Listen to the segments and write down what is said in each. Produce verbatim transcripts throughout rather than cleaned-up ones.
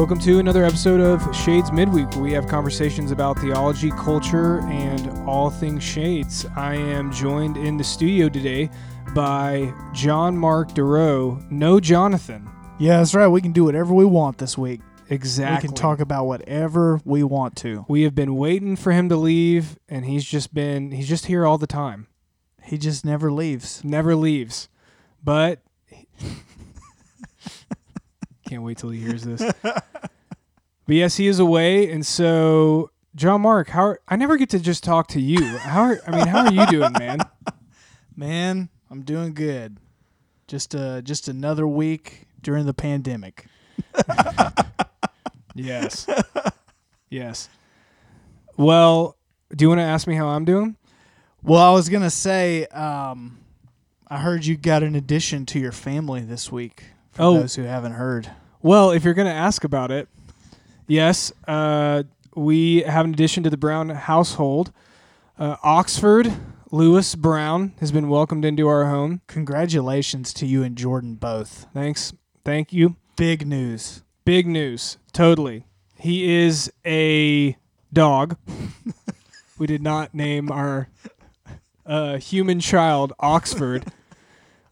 Welcome to another episode of Shades Midweek. We have conversations about theology, culture, and all things Shades. I am joined in the studio today by John Mark DeRoe, no Jonathan. Yeah, that's right. We can do whatever we want this week. Exactly. We can talk about whatever we want to. We have been waiting for him to leave, and he's just been, he's just here all the time. He just never leaves. Never leaves. But... Can't wait till he hears this. But yes, he is away, and so John Mark, how are, I never get to just talk to you. How are, I mean, how are you doing, man? Man, I'm doing good. Just uh, just another week during the pandemic. Yes, yes. Well, do you want to ask me how I'm doing? Well, I was gonna say, um, I heard you got an addition to your family this week. For oh, those who haven't heard. Well, if you're going to ask about it, yes, uh, we have an addition to the Brown household. Uh, Oxford Lewis Brown has been welcomed into our home. Congratulations to you and Jordan both. Thanks. Thank you. Big news. Big news. Totally. He is a dog. We did not name our uh, human child Oxford.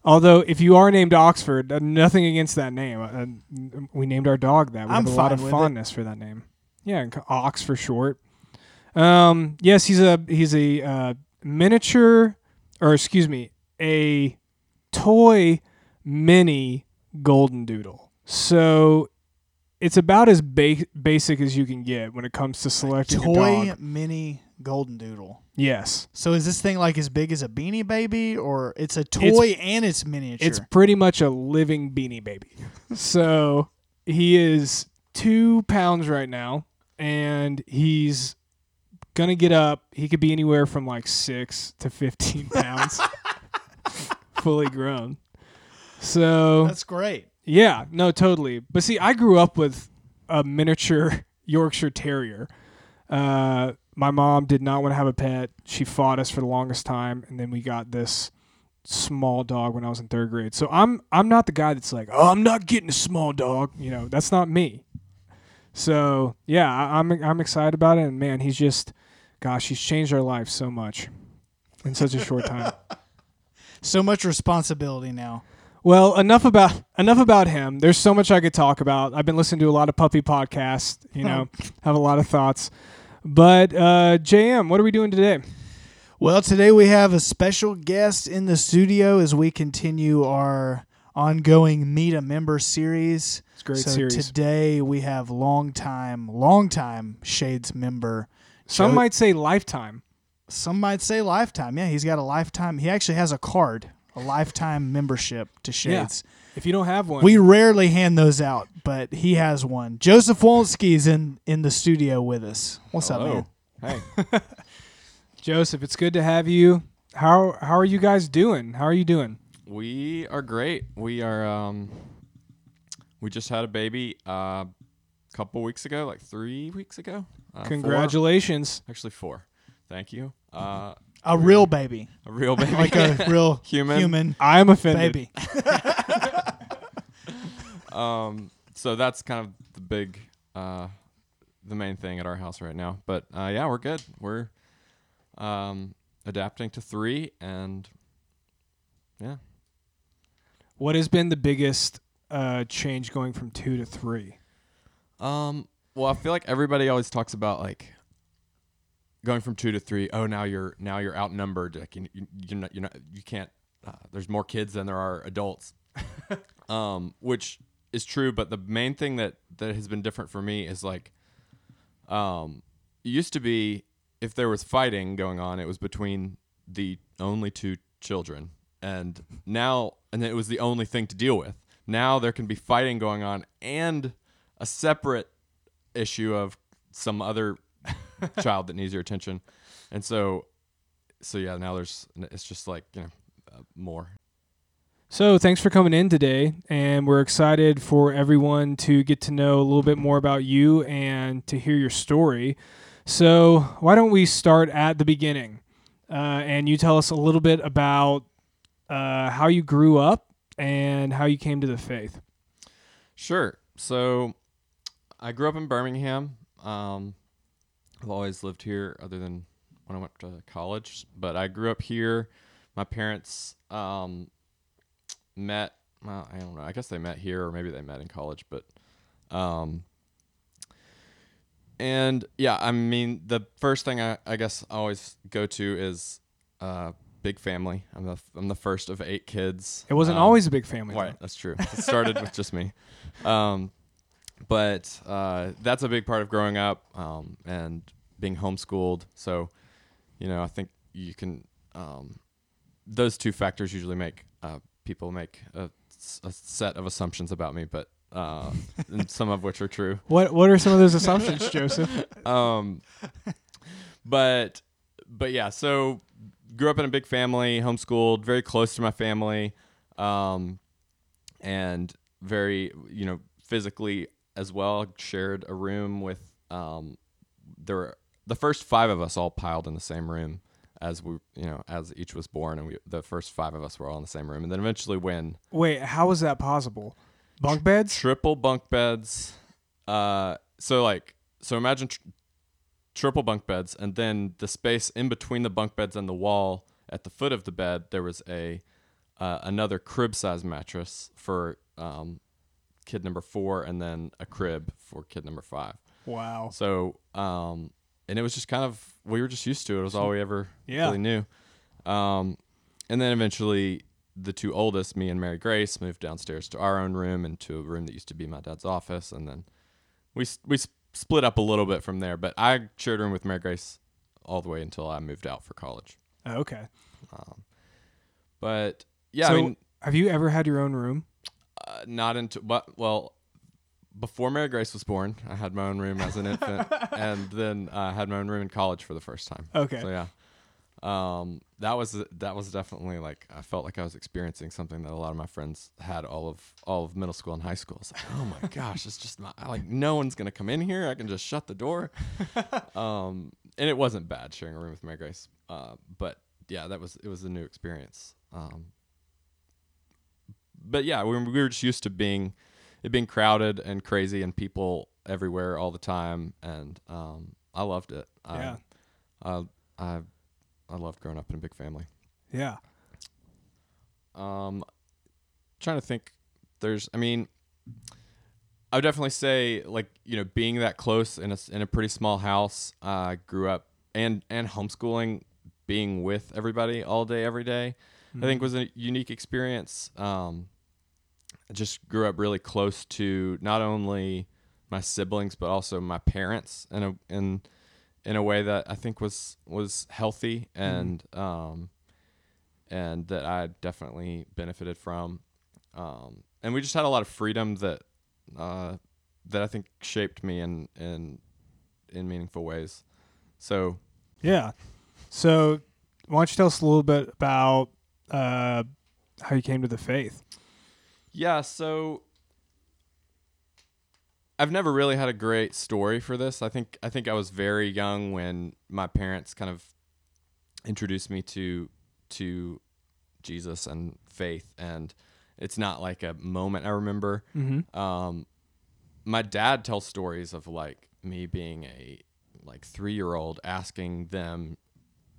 Although, if you are named Oxford, uh, nothing against that name. Uh, we named our dog that. We I'm have a lot of fondness it. for that name. Yeah, Ox for short. Um, yes, he's a he's a uh, miniature, or excuse me, a toy mini golden doodle. So it's about as ba- basic as you can get when it comes to selecting a toy your dog. Mini golden doodle. Yes. So is this thing like as big as a Beanie Baby, or it's a toy it's, and it's miniature? It's pretty much a living Beanie Baby. So he is two pounds right now, and he's going to get up. He could be anywhere from like six to fifteen pounds fully grown. So that's great. Yeah, no, totally. But see, I grew up with a miniature Yorkshire Terrier. Uh, My mom did not want to have a pet. She fought us for the longest time, and then we got this small dog when I was in third grade. So I'm I'm not the guy that's like, oh, I'm not getting a small dog. You know, that's not me. So yeah, I'm I'm excited about it, and man, he's just, gosh, he's changed our life so much in such a short time. So much responsibility now. Well, enough about enough about him. There's so much I could talk about. I've been listening to a lot of puppy podcasts. You know, have a lot of thoughts. But, uh, J M, what are we doing today? Well, today we have a special guest in the studio as we continue our ongoing Meet a Member series. It's a great so series. So today we have longtime, longtime Shades member. Some jo- might say lifetime. Some might say lifetime. Yeah, he's got a lifetime. He actually has a card, a lifetime membership to Shades. Yeah. If you don't have one. We rarely hand those out, but he has one. Joseph Wolski is in, in the studio with us. What's Hello. up, man? Hey. Joseph, it's good to have you. How how are you guys doing? How are you doing? We are great. We are um we just had a baby a uh, couple weeks ago, like three weeks ago. Uh, Congratulations. Four. Actually four. Thank you. Uh A real baby. A real baby. Like a real human. human I am offended. Baby. um, so that's kind of the big, uh, the main thing at our house right now. But uh, yeah, we're good. We're um, adapting to three, and yeah. What has been the biggest uh, change going from two to three? Um, well, I feel like everybody always talks about like, going from two to three, oh, now you're now you're outnumbered. Like you, you, you're not, you're not, you can't. Uh, there's more kids than there are adults, um, which is true. But the main thing that, that has been different for me is like, um, it used to be if there was fighting going on, it was between the only two children, and now and it was the only thing to deal with. Now there can be fighting going on and a separate issue of some other. child that needs your attention, and so so yeah now there's it's just like you know uh, more so thanks for coming in today, and we're excited for everyone to get to know a little bit more about you and to hear your story. So why don't we start at the beginning, uh and you tell us a little bit about uh how you grew up and how you came to the faith. Sure. So I grew up in Birmingham. Um, I've always lived here other than when I went to college. But I grew up here. My parents um, met. Well, I don't know. I guess they met here, or maybe they met in college. But, um, and yeah, I mean, the first thing I, I guess I always go to is uh, big family. I'm the I'm the first of eight kids. It wasn't um, always a big family. Right, though. That's true. It started with just me, um, but uh, that's a big part of growing up um, and being homeschooled. So, you know, I think you can. Um, those two factors usually make uh, people make a a set of assumptions about me, but uh, and some of which are true. What What are some of those assumptions, Joseph? Um, but but yeah, so grew up in a big family, homeschooled, very close to my family, um, and very you know physically as well. Shared a room with um, there were the first five of us all piled in the same room as we, you know, as each was born, and we, the first five of us were all in the same room, and then eventually when. Wait, how was that possible? Bunk beds? Tri- triple bunk beds. Uh, so like, so imagine tr- triple bunk beds, and then the space in between the bunk beds and the wall at the foot of the bed, there was a uh, another crib-sized mattress for um, kid number four, and then a crib for kid number five. Wow. So. Um, And it was just kind of, we were just used to it. It was all we ever yeah. really knew. Um, and then eventually the two oldest, me and Mary Grace, moved downstairs to our own room and to a room that used to be my dad's office. And then we we split up a little bit from there. But I shared a room with Mary Grace all the way until I moved out for college. Oh, okay. Um, but yeah, so I mean, have you ever had your own room? Uh, not into, but, well... Before Mary Grace was born, I had my own room as an infant, and then I uh, had my own room in college for the first time. Okay. So yeah, um, that was that was definitely like I felt like I was experiencing something that a lot of my friends had all of all of middle school and high school. It's like, oh my gosh, it's just my, like no one's gonna come in here. I can just shut the door. Um, and it wasn't bad sharing a room with Mary Grace, uh, but yeah, that was it was a new experience. Um, but yeah, we we were just used to being. It being crowded and crazy and people everywhere all the time, and um, I loved it. I, yeah, I, I I loved growing up in a big family. Yeah. Um, trying to think. There's, I mean, I would definitely say like you know being that close in a in a pretty small house. I uh, grew up and and homeschooling, being with everybody all day every day, mm-hmm. I think was a unique experience. Um. I just grew up really close to not only my siblings but also my parents in a in in a way that I think was was healthy and mm. um and that I definitely benefited from um and we just had a lot of freedom that uh that I think shaped me in in in meaningful ways. So yeah, so why don't you tell us a little bit about uh how you came to the faith? Yeah, so I've never really had a great story for this. I think I think I was very young when my parents kind of introduced me to to Jesus and faith, and it's not like a moment I remember. Mm-hmm. Um, my dad tells stories of like me being a like three-year-old asking them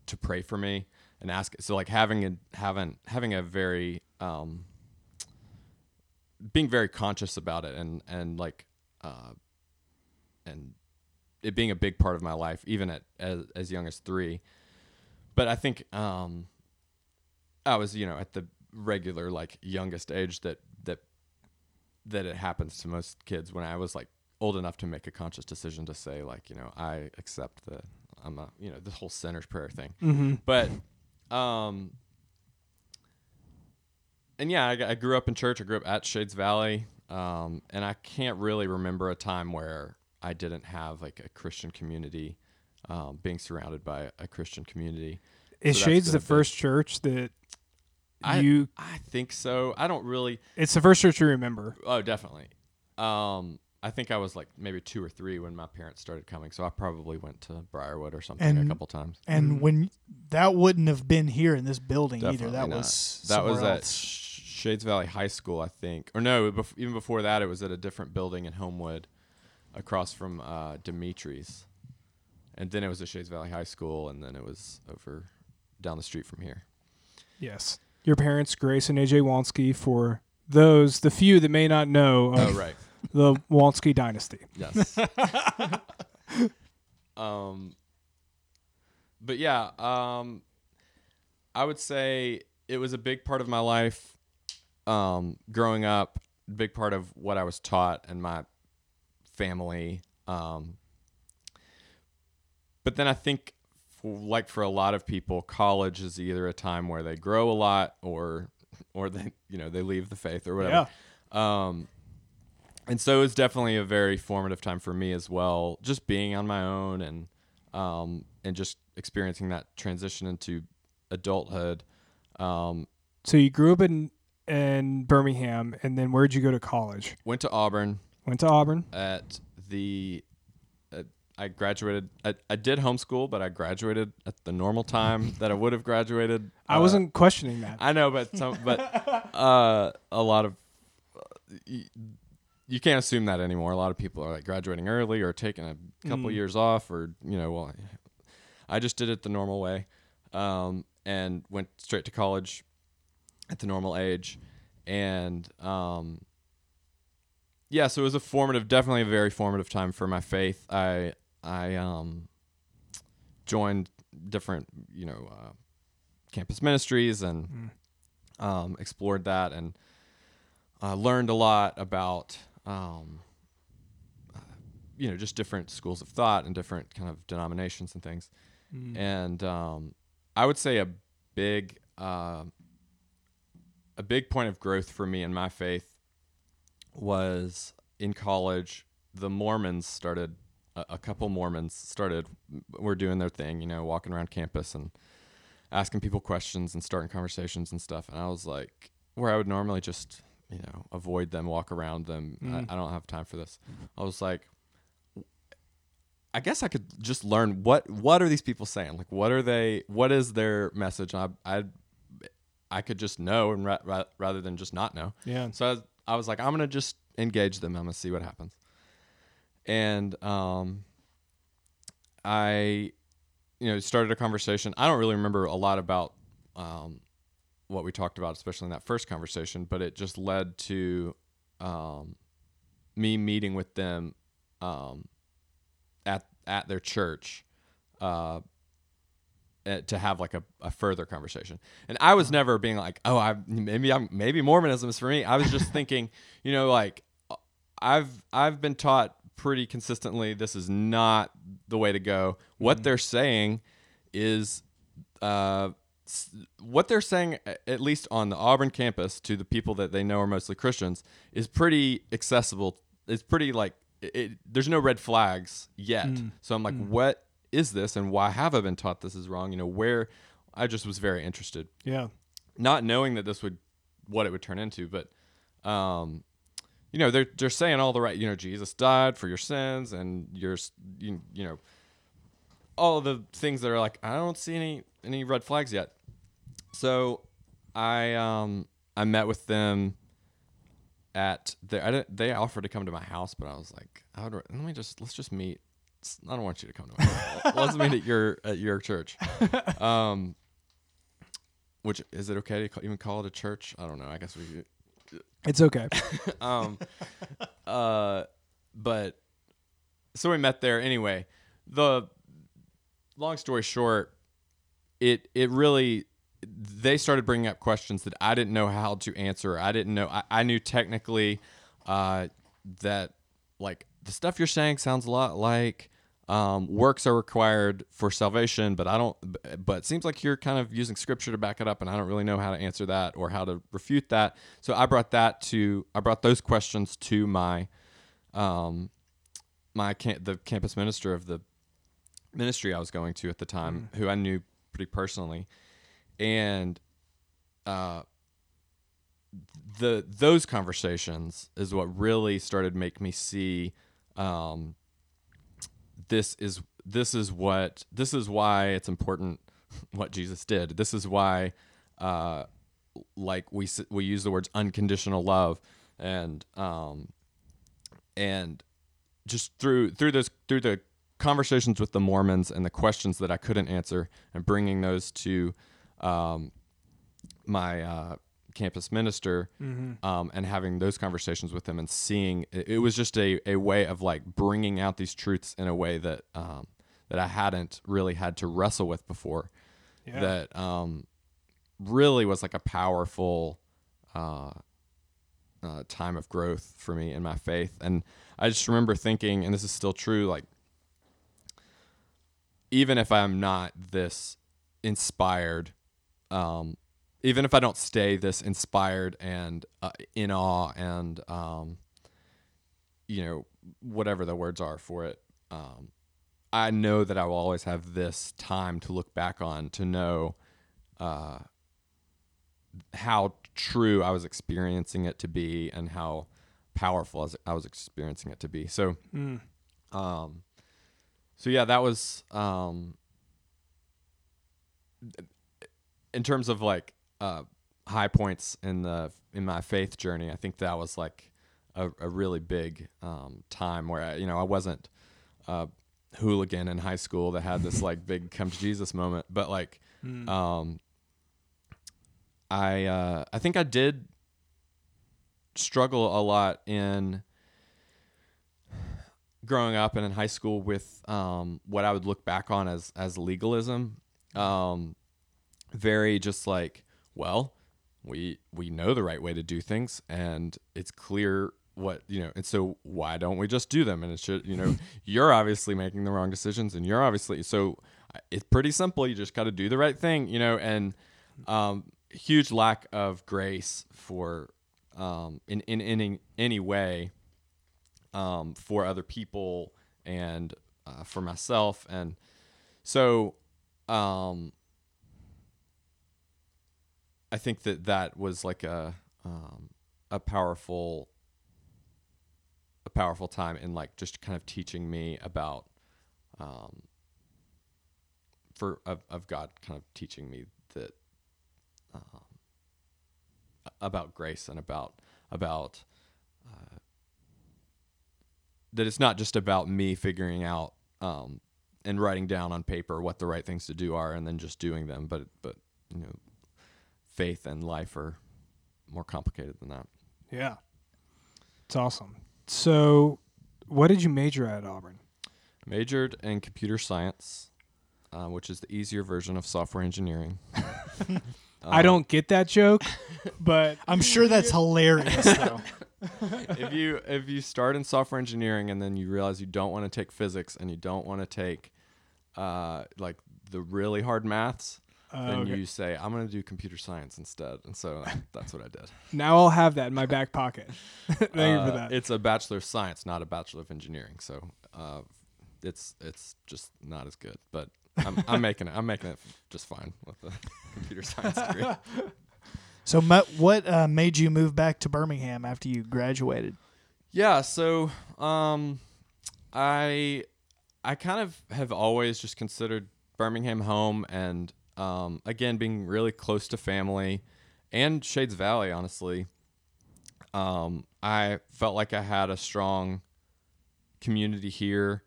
to pray for me and ask. So like having a having having a very um, being very conscious about it and, and like, uh, and it being a big part of my life, even at, as, as young as three. But I think, um, I was, you know, at the regular, like youngest age that, that, that it happens to most kids when I was like old enough to make a conscious decision to say like, you know, I accept that I'm a, you know, the whole sinner's prayer thing, mm-hmm. but, um, And yeah, I, I grew up in church. I grew up at Shades Valley, um, and I can't really remember a time where I didn't have like a Christian community, um, being surrounded by a Christian community. Is so Shades the first church that I, you? I think so. I don't really. It's the first church you remember. Oh, definitely. Um, I think I was like maybe two or three when my parents started coming, so I probably went to Briarwood or something and, a couple times. And mm-hmm. when that wouldn't have been here in this building definitely either. That not. was that was at. Sh- Shades Valley High School, I think. Or no, bef- even before that, it was at a different building in Homewood. across from uh, Dimitri's. And then it was at Shades Valley High School, and then it was over down the street from here. Yes. Your parents, Grace and A J. Wolski, for those, the few that may not know of oh, right. the Wolski dynasty. Yes. um, but yeah, um, I would say it was a big part of my life um, growing up, big part of what I was taught and my family. Um, but then I think, like for a lot of people, college is either a time where they grow a lot or, or they, you know, they leave the faith or whatever. Yeah. Um, and so it was definitely a very formative time for me as well, just being on my own and, um, and just experiencing that transition into adulthood. Um, so you grew up in, in Birmingham, and then where'd you go to college? Went to Auburn. Went to Auburn. At the, at, I graduated. I, I did homeschool, but I graduated at the normal time that I would have graduated. I uh, wasn't questioning that. I know, but some, but uh, a lot of uh, you, you can't assume that anymore. A lot of people are like graduating early or taking a couple mm. years off, or you know. Well, I just did it the normal way, um, and went straight to college at the normal age, and um, yeah. So it was a formative, definitely a very formative time for my faith. I. I um, joined different, you know, uh, campus ministries and mm. um, explored that and uh, learned a lot about, um, uh, you know, just different schools of thought and different kind of denominations and things. Mm. And um, I would say a big, uh, a big point of growth for me in my faith was in college. The Mormons started. A couple Mormons started, were doing their thing, you know, walking around campus and asking people questions and starting conversations and stuff. And I was like, where I would normally just, you know, avoid them, walk around them. Mm. I, I don't have time for this. I was like, I guess I could just learn what, what are these people saying? Like, what are they, what is their message? And I, I, I could just know and ra- ra- rather than just not know. Yeah. So I was, I was like, I'm going to just engage them. I'm going to see what happens. And um, I, you know, started a conversation. I don't really remember a lot about um, what we talked about, especially in that first conversation, but it just led to um, me meeting with them um, at at their church uh, to have like a, a further conversation. And I was never being like, oh, I maybe I'm maybe Mormonism is for me. I was just thinking, you know, like I've I've been taught pretty consistently this is not the way to go. What mm-hmm. they're saying is uh s- what they're saying, at least on the Auburn campus, to the people that they know are mostly Christians, is pretty accessible. It's pretty like it, it, there's no red flags yet. Mm. So I'm like, mm. what is this and why have I been taught this is wrong? You know, where I just was very interested. Yeah. Not knowing that this would what it would turn into, but um you know, they're they're saying all the right, you know, Jesus died for your sins and your, you, you know, all of the things that are like, I don't see any any red flags yet. So I um I met with them at their, I didn't, they offered to come to my house, but I was like, I would, let me just, let's just meet. I don't want you to come to my house. Let's meet at your, at your church. Um, which, is it okay to call, even call it a church? I don't know. I guess we could. It's okay. um, uh, but so we met there anyway. The long story short, it it really they started bringing up questions that I didn't know how to answer. I didn't know. I, I knew technically uh, that like the stuff you're saying sounds a lot like um, works are required for salvation, but I don't. But it seems like you're kind of using scripture to back it up, and I don't really know how to answer that or how to refute that. So I brought that to I brought those questions to my, um, my cam- the campus minister of the ministry I was going to at the time, mm. who I knew pretty personally, and uh, the those conversations is what really started to make me see. Um, This is this is what this is why it's important what Jesus did. This is why, uh, like we we use the words unconditional love and um, and just through through those through the conversations with the Mormons and the questions that I couldn't answer, and bringing those to um, my uh, campus minister, mm-hmm. um, and having those conversations with him, and seeing it, it was just a, a way of like bringing out these truths in a way that um, that I hadn't really had to wrestle with before. Yeah. That um, really was like a powerful uh, uh, time of growth for me in my faith. And I just remember thinking, and this is still true, like, even if I'm not this inspired, um, even if I don't stay this inspired and uh, in awe and, um, you know, whatever the words are for it, um, I know that I will always have this time to look back on to know uh, how true I was experiencing it to be and how powerful I was experiencing it to be. So, mm. um, So yeah, that was, um, in terms of like, uh, high points in the, in my faith journey, I think that was like a, a really big, um, time where I, you know, I wasn't a hooligan in high school that had this like big come to Jesus moment, but like, mm. um, I, uh, I think I did struggle a lot in growing up and in high school with um, what I would look back on as as legalism, um, very just like, well, we we know the right way to do things, and it's clear what you know, and so why don't we just do them? And it should, you know, you're obviously making the wrong decisions, and you're obviously so it's pretty simple. You just got to do the right thing, you know. And um, huge lack of grace for um, in in any any way. Um, for other people and uh, for myself. And so um, I think that that was like a um, a powerful a powerful time in like just kind of teaching me about um, for of, of God kind of teaching me that um, about grace and about about uh, that it's not just about me figuring out um, and writing down on paper what the right things to do are and then just doing them. But, but you know, faith and life are more complicated than that. Yeah. It's awesome. So what did you major at Auburn? Majored in computer science, uh, which is the easier version of software engineering. um, I don't get that joke, but I'm sure that's hilarious, though. if you if you start in software engineering and then you realize you don't want to take physics and you don't want to take uh, like the really hard maths, uh, then okay. you say, I'm going to do computer science instead. And so that's what I did. Now I'll have that in my back pocket. Thank uh, you for that. It's a Bachelor of Science, not a Bachelor of Engineering. So uh, it's it's just not as good. But I'm, I'm making it. I'm making it just fine with the computer science degree. So what uh, made you move back to Birmingham after you graduated? Yeah, so um, I I kind of have always just considered Birmingham home, and um, again, being really close to family and Shades Valley, honestly, um, I felt like I had a strong community here,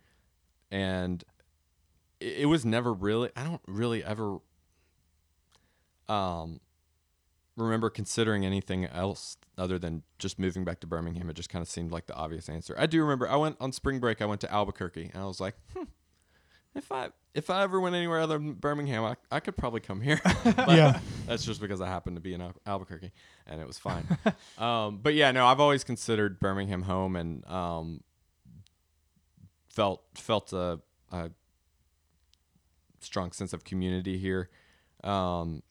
and it, it was never really, I don't really ever... um. remember considering anything else other than just moving back to Birmingham. It just kind of seemed like the obvious answer. I do remember I went on spring break, I went to Albuquerque, and I was like, hmm, if I, if I ever went anywhere other than Birmingham, I, I could probably come here. But yeah. That's just because I happened to be in Al- Albuquerque and it was fine. um, but yeah, no, I've always considered Birmingham home, and um, felt, felt a, a strong sense of community here. Um,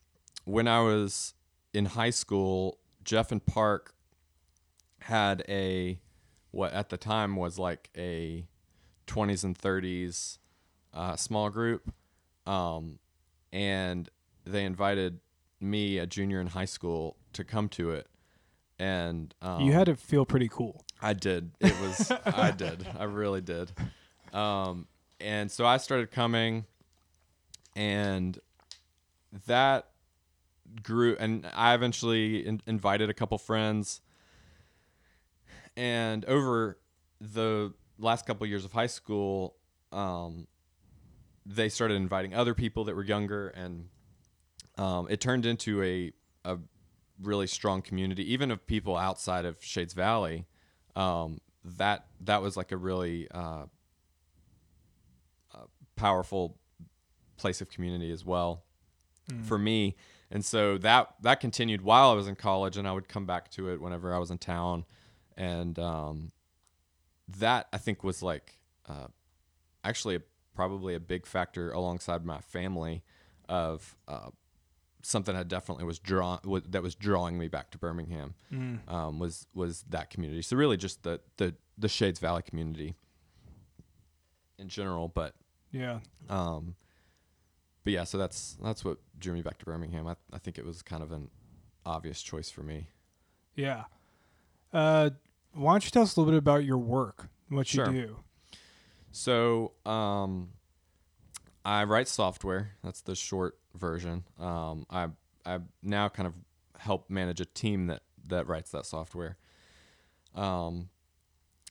when I was, in high school, Jeff and Park had a, what at the time was like a twenties and thirties uh, small group. Um, and they invited me, a junior in high school, to come to it. And um, you had to feel pretty cool. I did. It was, I did. I really did. Um, and so I started coming, and that grew, and I eventually in, invited a couple friends, and over the last couple of years of high school, um, they started inviting other people that were younger, and um, it turned into a a really strong community, even of people outside of Shades Valley. Um, that that was like a really uh, uh, powerful place of community as well mm. for me. And so that that continued while I was in college, and I would come back to it whenever I was in town. And um, that, I think, was like uh, actually a, probably a big factor alongside my family of uh, something I definitely was drawn w- that was drawing me back to Birmingham mm. um, was was that community. So really just the, the the Shades Valley community in general, but yeah. Um, But yeah, so that's that's what drew me back to Birmingham. I, I think it was kind of an obvious choice for me. Yeah. Uh, why don't you tell us a little bit about your work, what Sure. you do? So um, I write software. That's the short version. Um, I I now kind of help manage a team that, that writes that software. Um,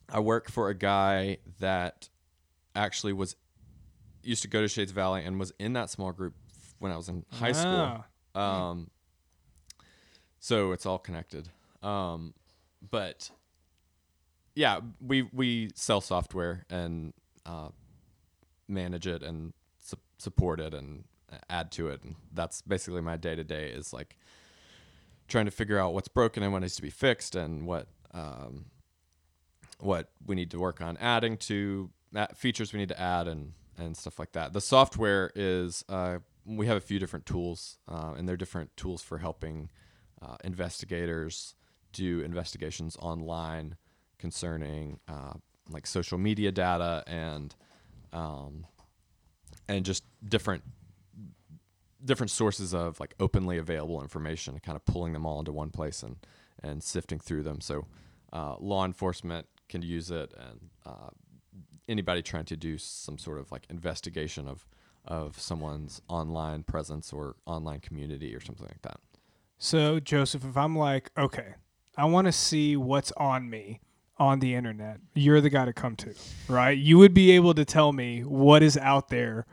I work for a guy that actually was used to go to Shades Valley and was in that small group when I was in high ah. school. Um, so it's all connected. Um, but yeah, we, we sell software and, uh, manage it and su- support it and add to it. And that's basically my day to day, is like trying to figure out what's broken and what needs to be fixed, and what, um, what we need to work on adding to, uh, features we need to add, and, and stuff like that. The software is, uh, we have a few different tools, uh, and they're different tools for helping uh, investigators do investigations online concerning uh, like social media data and um, and just different different sources of like openly available information, and kind of pulling them all into one place and and sifting through them. So uh, law enforcement can use it, and uh, anybody trying to do some sort of like investigation of, of someone's online presence or online community or something like that. So Joseph, if I'm like, okay, I want to see what's on me on the internet, you're the guy to come to, right? You would be able to tell me what is out there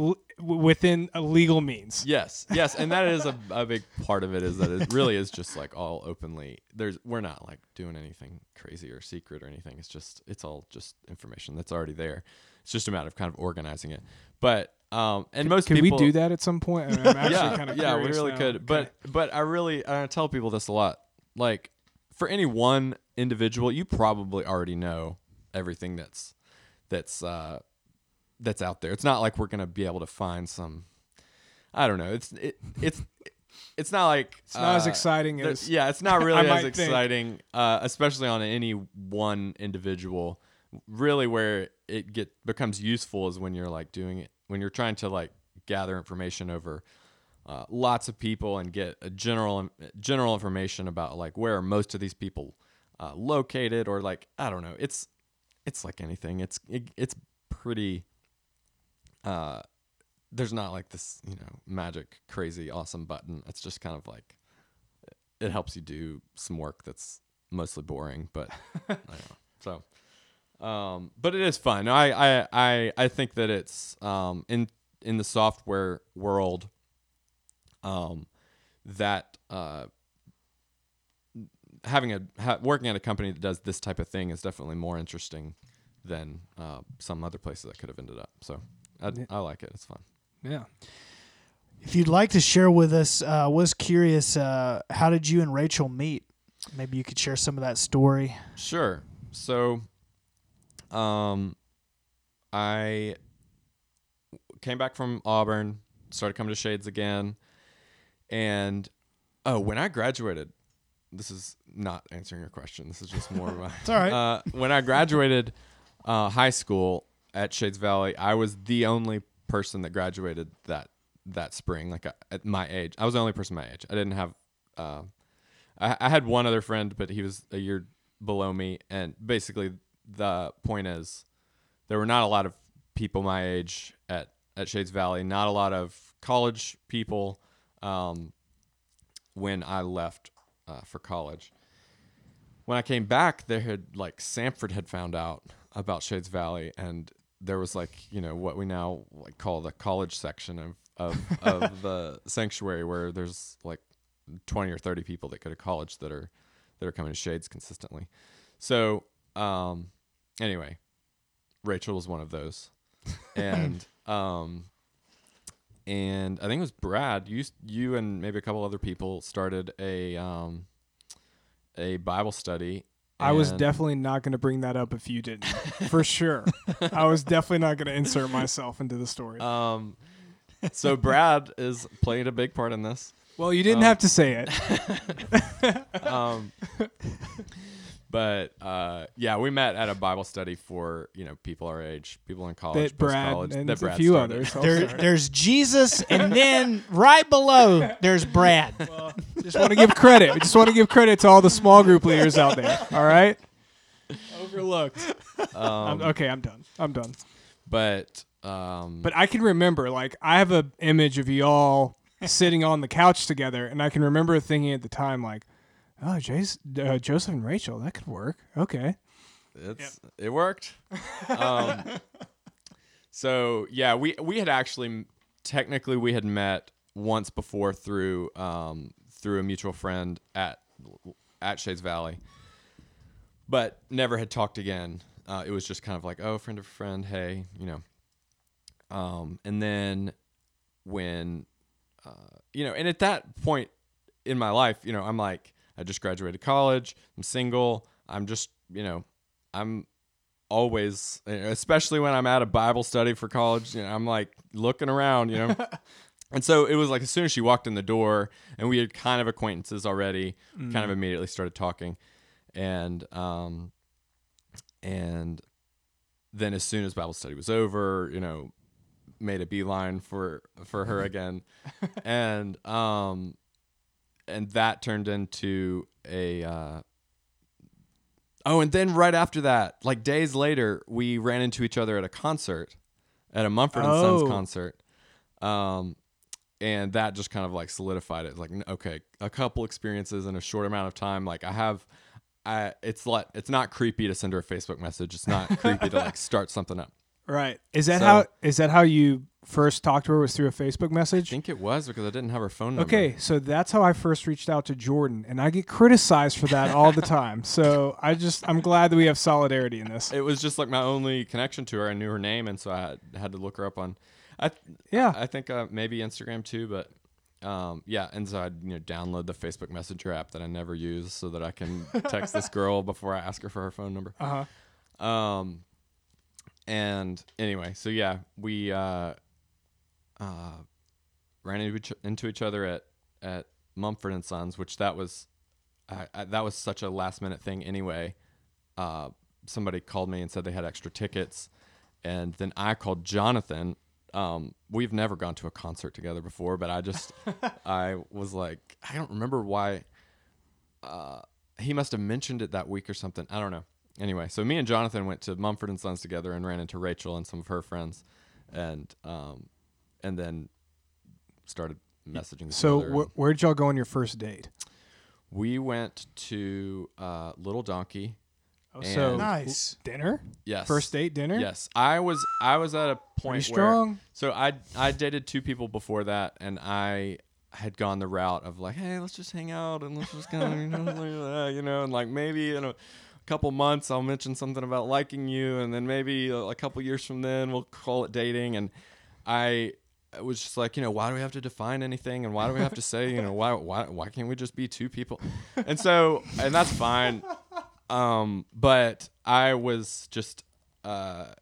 l- within legal means. Yes. Yes. And that is a, a big part of it, is that it really is just like all openly there's, we're not like doing anything crazy or secret or anything. It's just, it's all just information that's already there. It's just a matter of kind of organizing it. But, um, and C- most can people, we do that at some point? I mean, I'm actually yeah, kind of yeah, we really now. could, okay. but, but I really, I tell people this a lot, like for any one individual, you probably already know everything that's, that's, uh, that's out there. It's not like we're going to be able to find some, I don't know. It's, it, it's, it's not like, it's not uh, as exciting as, yeah, it's not really as exciting, think. uh, especially on any one individual. Really where it get becomes useful is when you're like doing it, when you're trying to like gather information over, uh, lots of people and get a general, general information about like, where are most of these people, uh, located, or like, I don't know. It's, it's like anything. It's, it, it's pretty, Uh, there's not like this, you know, magic, crazy, awesome button. It's just kind of like, it helps you do some work that's mostly boring, but I don't know. So, um, but it is fun. I, I, I, I think that it's, um, in, in the software world, um, that, uh, having a, ha- working at a company that does this type of thing is definitely more interesting than, uh, some other places I could have ended up. So. I, I like it. It's fun. Yeah. If you'd like to share with us, I uh, was curious, uh, how did you and Rachel meet? Maybe you could share some of that story. Sure. So um, I came back from Auburn, started coming to Shades again. And, oh, when I graduated, this is not answering your question. This is just more of my... It's all right. Uh, when I graduated uh, high school... at Shades Valley, I was the only person that graduated that that spring. Like I, at my age, I was the only person my age. I didn't have, uh, I, I had one other friend, but he was a year below me. And basically, the point is, there were not a lot of people my age at at Shades Valley. Not a lot of college people um, when I left uh, for college. When I came back, there had like Samford had found out. about Shades Valley, and there was like, you know, what we now like call the college section of of, of the sanctuary, where there's like twenty or thirty people that go to college that are that are coming to Shades consistently. So um, anyway, Rachel was one of those, and um, and I think it was Brad. You you and maybe a couple other people started a um, a Bible study. I was definitely not going to bring that up if you didn't, for sure. I was definitely not going to insert myself into the story. Um, so Brad is played a big part in this. Well, you didn't um, have to say it. um, but uh, yeah, we met at a Bible study for, you know, people our age, people in college, that Brad post-college, and that Brad a few started. Others. There, there's Jesus, and then right below there's Brad. Well, just want to give credit. We just want to give credit to all the small group leaders out there. All right, overlooked. Um, I'm, okay, I'm done. I'm done. But um, but I can remember, like, I have an image of y'all sitting on the couch together, and I can remember thinking at the time, like, oh, Jay's, uh, Joseph and Rachel, that could work. Okay. It's yep. It worked. um, so, yeah, we, we had actually, technically we had met once before through um, through a mutual friend at at Shades Valley, but never had talked again. Uh, it was just kind of like, oh, friend of a friend, hey, you know. Um, and then when, uh, you know, and at that point in my life, you know, I'm like, I just graduated college. I'm single. I'm just, you know, I'm always, especially when I'm at a Bible study for college, you know, I'm like looking around, you know. And so it was like as soon as she walked in the door, and we had kind of acquaintances already, mm. kind of immediately started talking. And um, and then as soon as Bible study was over, you know, made a beeline for, for her again. And um And that turned into a, uh, oh, and then right after that, like days later, we ran into each other at a concert, at a Mumford and oh. Sons concert. Um, and that just kind of like solidified it. Like, okay, a couple experiences in a short amount of time. Like I have, I it's like, it's not creepy to send her a Facebook message. It's not creepy to like start something up. Right. Is that so, how, is that how you first talked to her, was through a Facebook message? I think it was, because I didn't have her phone number. Okay, so that's how I first reached out to Jordan, and I get criticized for that all the time. So I just, I'm glad that we have solidarity in this. It was just like my only connection to her. I knew her name, and so I had, had to look her up on, I yeah, I, I think uh, maybe Instagram too, but um, yeah. And so I, you know, download the Facebook Messenger app that I never use so that I can text this girl before I ask her for her phone number. Uh huh. Um, and anyway, so yeah, we. Uh, Uh, ran into each, into each other at, at Mumford and Sons, which that was, I, I, that was such a last minute thing anyway. Uh, somebody called me and said they had extra tickets, and then I called Jonathan. Um, we've never gone to a concert together before, but I just, I was like, I don't remember why. Uh, he must have mentioned it that week or something. I don't know. Anyway, so me and Jonathan went to Mumford and Sons together and ran into Rachel and some of her friends, and um. And then started messaging. So wh- where'd y'all go on your first date? We went to uh, Little Donkey. Oh, so nice. Dinner? Yes. First date dinner? Yes. I was I was at a point Pretty where strong. So I I dated two people before that, and I had gone the route of like, hey, let's just hang out, and let's just kind of, you know, you know, and like maybe in a couple months I'll mention something about liking you, and then maybe a, a couple years from then we'll call it dating. And I It was just like, you know, why do we have to define anything, and why do we have to say, you know, why why why can't we just be two people? And so, and that's fine. Um, but I was just uh,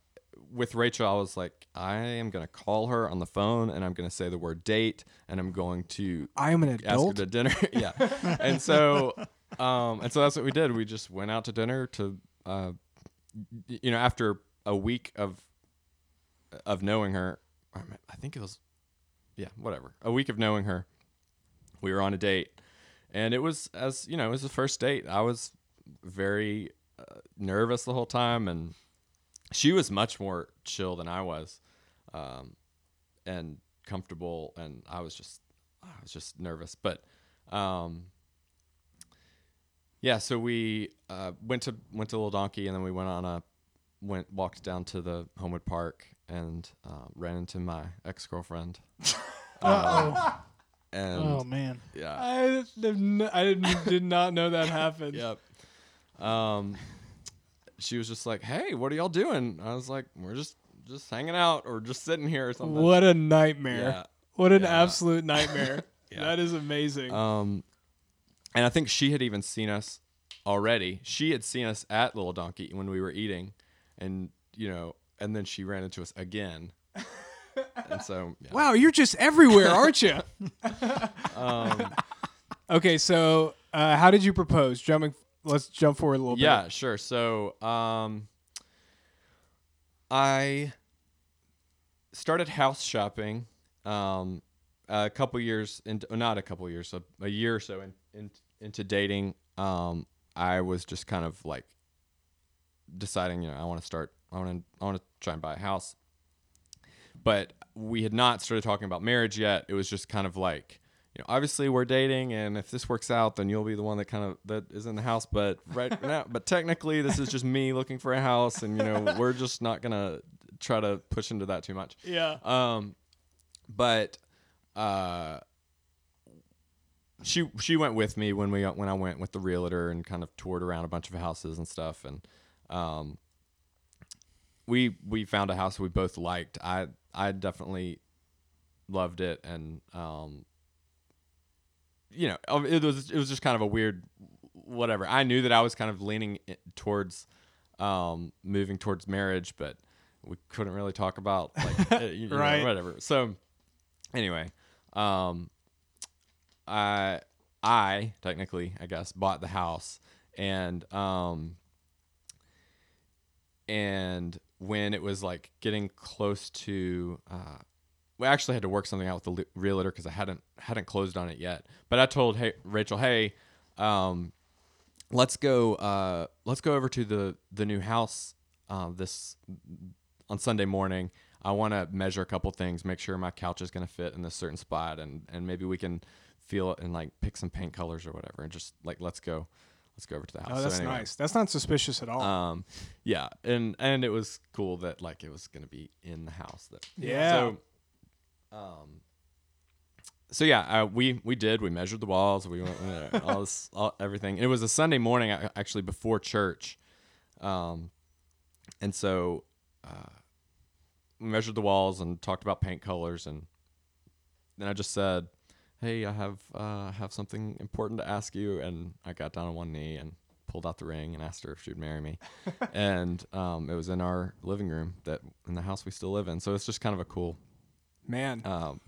with Rachel, I was like, I am going to call her on the phone, and I'm going to say the word date, and I'm going to I am an adult. Ask her to dinner. Yeah. And so um, and so that's what we did. We just went out to dinner to uh, you know, after a week of of knowing her. I think it was, yeah, whatever. A week of knowing her, we were on a date, and it was, as you know, it was the first date. I was very uh, nervous the whole time, and she was much more chill than I was, um, and comfortable. And I was just, I was just nervous. But, um, yeah. So we uh, went to went to Little Donkey, and then we went on a went walked down to the Homewood Park and uh, ran into my ex-girlfriend. Uh, and oh man! Yeah, I didn't, I didn't, did not know that happened. Yep. Um, she was just like, "Hey, what are y'all doing?" I was like, "We're just just hanging out, or just sitting here, or something." What a nightmare! Yeah. What an yeah. absolute nightmare! Yeah. That is amazing. Um, and I think she had even seen us already. She had seen us at Little Donkey when we were eating, and you know, and then she ran into us again. And so, yeah. Wow, you're just everywhere, aren't you? um, okay, so uh, how did you propose? Jumping, let's jump forward a little yeah, bit. Yeah, sure. So um, I started house shopping um, a couple years into, not a couple years, a, a year or so in, in, into dating. Um, I was just kind of like deciding, you know, I want to start, I want to, I want to try and buy a house. But we had not started talking about marriage yet. It was just kind of like, you know, obviously we're dating, and if this works out, then you'll be the one that kind of that is in the house. But right now, but technically, this is just me looking for a house, and you know, we're just not gonna try to push into that too much. Yeah. Um, but uh, she she went with me when we when I went with the realtor and kind of toured around a bunch of houses and stuff, and um, we we found a house we both liked. I. I definitely loved it, and um, you know, it was it was just kind of a weird, whatever. I knew that I was kind of leaning towards um, moving towards marriage, but we couldn't really talk about like you know, right. whatever. So anyway, um, I I technically, I guess, bought the house, and um, and. when it was like getting close to, uh, we actually had to work something out with the le- realtor because I hadn't hadn't closed on it yet. But I told hey Rachel, hey, um, let's go uh, let's go over to the the new house uh, this on Sunday morning. I want to measure a couple things, make sure my couch is going to fit in this certain spot, and and maybe we can feel it and like pick some paint colors or whatever, and just like let's go. Let's go over to the house. Oh, that's so anyway, nice. That's not suspicious at all. Um, yeah, and and it was cool that like it was gonna be in the house. That yeah. So, um, so yeah, uh, we we did. We measured the walls. We went uh, all this, all, everything. It was a Sunday morning, actually, before church, um, and so uh, we measured the walls and talked about paint colors, and then I just said, hey, I have uh, have something important to ask you. And I got down on one knee and pulled out the ring and asked her if she would marry me. And um, it was in our living room that in the house we still live in. So it's just kind of a cool man um,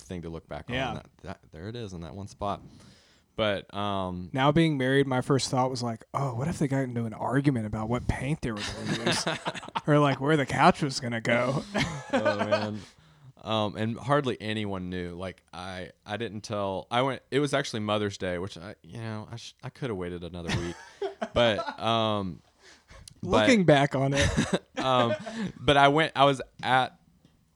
thing to look back yeah. on. That, that, there it is in that one spot. But um, now being married, my first thought was like, oh, what if they got into an argument about what paint they were going to use? Or like where the couch was going to go? Oh, man. Um, and hardly anyone knew, like I, I didn't tell, I went, it was actually Mother's Day, which I, you know, I, sh- I could have waited another week, but, um, looking but, back on it, um, but I went, I was at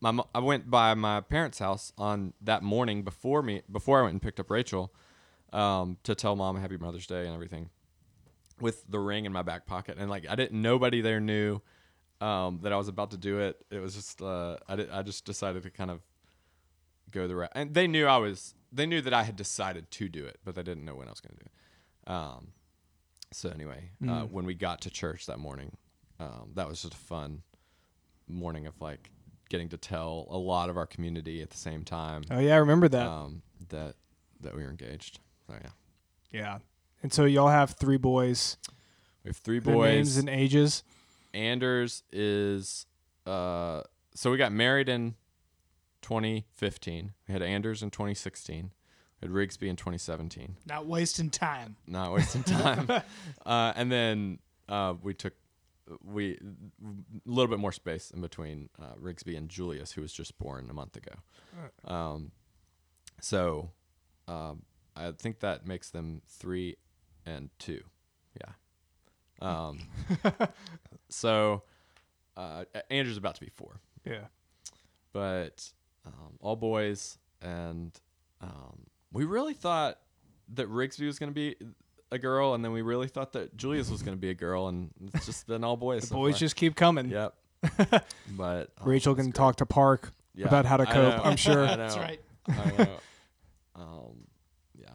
my, mo- I went by my parents' house on that morning before me, before I went and picked up Rachel, um, to tell Mom happy Mother's Day and everything with the ring in my back pocket. And like, I didn't, nobody there knew. Um, that I was about to do it. It was just uh, I, did, I just decided to kind of go the route, and they knew I was. They knew that I had decided to do it, but they didn't know when I was going to do it. Um, so anyway, mm. uh, when we got to church that morning, um, that was just a fun morning of like getting to tell a lot of our community at the same time. Oh yeah, I remember that. Um, that that we were engaged. So yeah. Yeah, and so y'all have three boys. We have three boys. Their names and ages. Anders is, uh, so we got married in twenty fifteen. We had Anders in twenty sixteen. We had Rigsby in twenty seventeen. Not wasting time. Not wasting time. uh, and then uh, we took we a little bit more space in between uh, Rigsby and Julius, who was just born a month ago. Um, so um, I think that makes them three and two. Yeah. Um, so, uh, Andrew's about to be four. Yeah. But, um, all boys, and, um, we really thought that Rigsby was going to be a girl, and then we really thought that Julius was going to be a girl, and it's just been all boys. The so boys far. just keep coming. Yep. But oh, Rachel can great. talk to Park yeah. about how to cope. I'm sure. I know. That's right. I know. Um, yeah.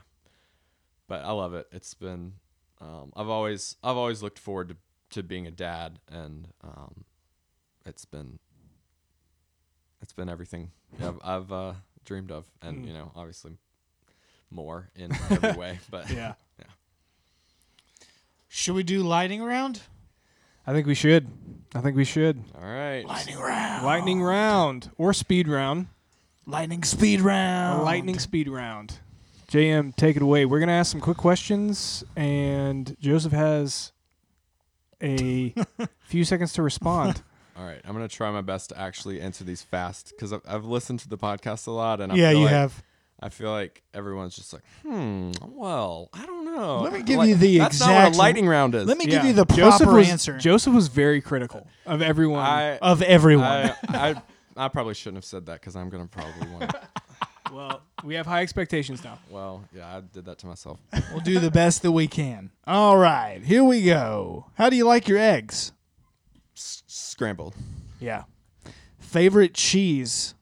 But I love it. It's been. Um, I've always I've always looked forward to, to being a dad, and um, it's been it's been everything I've, I've uh, dreamed of, and mm. you know, obviously more in every way. But yeah. yeah. Should we do lightning round? I think we should. I think we should. All right. Lightning round. Lightning round or speed round. Lightning speed round. Lightning speed round. J M, take it away. We're going to ask some quick questions, and Joseph has a few seconds to respond. All right. I'm going to try my best to actually answer these fast, because I've, I've listened to the podcast a lot. and I Yeah, feel you like, have. I feel like everyone's just like, hmm, well, I don't know. Let me give like, you the that's exact. That's not what a lightning round is. Let me yeah. give you the Joseph proper was, answer. Joseph was very critical of everyone. I, of everyone. I, I, I probably shouldn't have said that, because I'm going to probably want to. Well, we have high expectations now. Well, yeah, I did that to myself. We'll do the best that we can. All right, here we go. How do you like your eggs? S- scrambled. Yeah. Favorite cheese?